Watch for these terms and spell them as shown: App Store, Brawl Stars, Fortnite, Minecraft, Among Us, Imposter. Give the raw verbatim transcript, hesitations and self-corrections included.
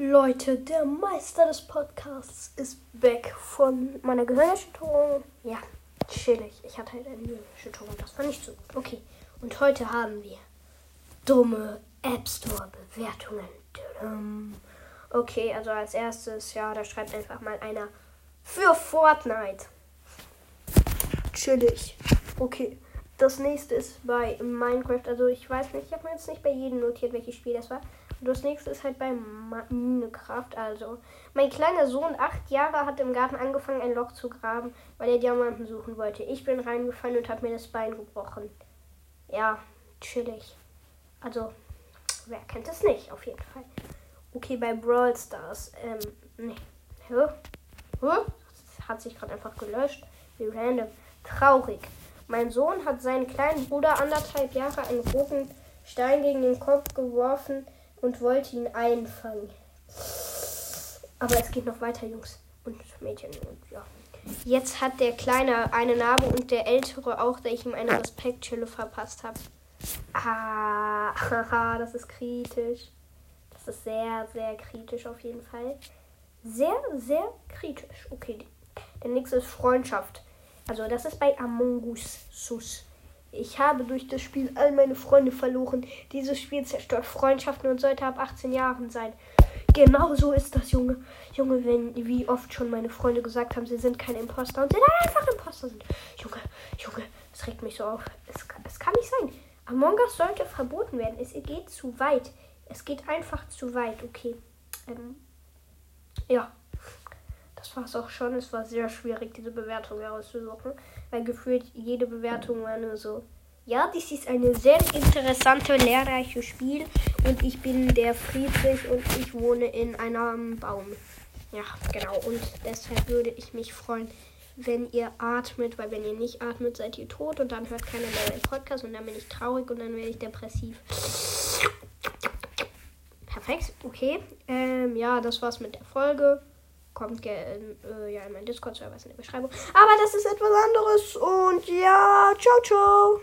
Leute, der Meister des Podcasts ist weg von meiner Gehirnerschütterung. Ja, chillig. Ich hatte halt eine Gehirnerschütterung, das war nicht so gut. Okay, und heute haben wir dumme App Store Bewertungen. Okay, also als erstes, ja, da schreibt einfach mal einer für Fortnite. Chillig. Okay, das nächste ist bei Minecraft. Also ich weiß nicht, ich habe mir jetzt nicht bei jedem notiert, welches Spiel das war. Und das nächste ist halt bei Minecraft. Also mein kleiner Sohn, acht Jahre, hat im Garten angefangen, ein Loch zu graben, weil er Diamanten suchen wollte. Ich bin reingefallen und habe mir das Bein gebrochen. Ja, chillig. Also, wer kennt das nicht, auf jeden Fall. Okay, bei Brawl Stars. Ähm, nee. Hä? Hä? Hat sich gerade einfach gelöscht. Wie random. Traurig. Mein Sohn hat seinen kleinen Bruder anderthalb Jahre einen roten Stein gegen den Kopf geworfen und wollte ihn einfangen. Aber es geht noch weiter, Jungs und Mädchen. Und ja. Jetzt hat der Kleine eine Narbe und der Ältere auch, da ich ihm eine Respektschelle verpasst habe. Ah, haha, das ist kritisch. Das ist sehr, sehr kritisch auf jeden Fall. Sehr, sehr kritisch. Okay, der nächste ist Freundschaft. Also das ist bei Among Us. Ich habe durch das Spiel all meine Freunde verloren. Dieses Spiel zerstört Freundschaften und sollte ab achtzehn Jahren sein. Genau so ist das, Junge. Junge, wenn, wie oft schon meine Freunde gesagt haben, sie sind kein Imposter und sie dann einfach Imposter sind. Junge, Junge, das regt mich so auf. Es kann, es kann nicht sein. Among Us sollte verboten werden. Es geht zu weit. Es geht einfach zu weit. Okay. Ähm, ja. Das war's auch schon. Es war sehr schwierig, diese Bewertung herauszusuchen. Weil gefühlt jede Bewertung war nur so. Ja, dies ist eine sehr interessante, lehrreiche Spiel. Und ich bin der Friedrich und ich wohne in einem Baum. Ja, genau. Und deshalb würde ich mich freuen, wenn ihr atmet, weil wenn ihr nicht atmet, seid ihr tot und dann hört keiner mehr den Podcast und dann bin ich traurig und dann werde ich depressiv. Perfekt, okay. Ähm, ja, das war's mit der Folge. Kommt gerne äh, ja, in meinen Discord-Server, ist in der Beschreibung. Aber das ist etwas anderes und ja, ciao, ciao.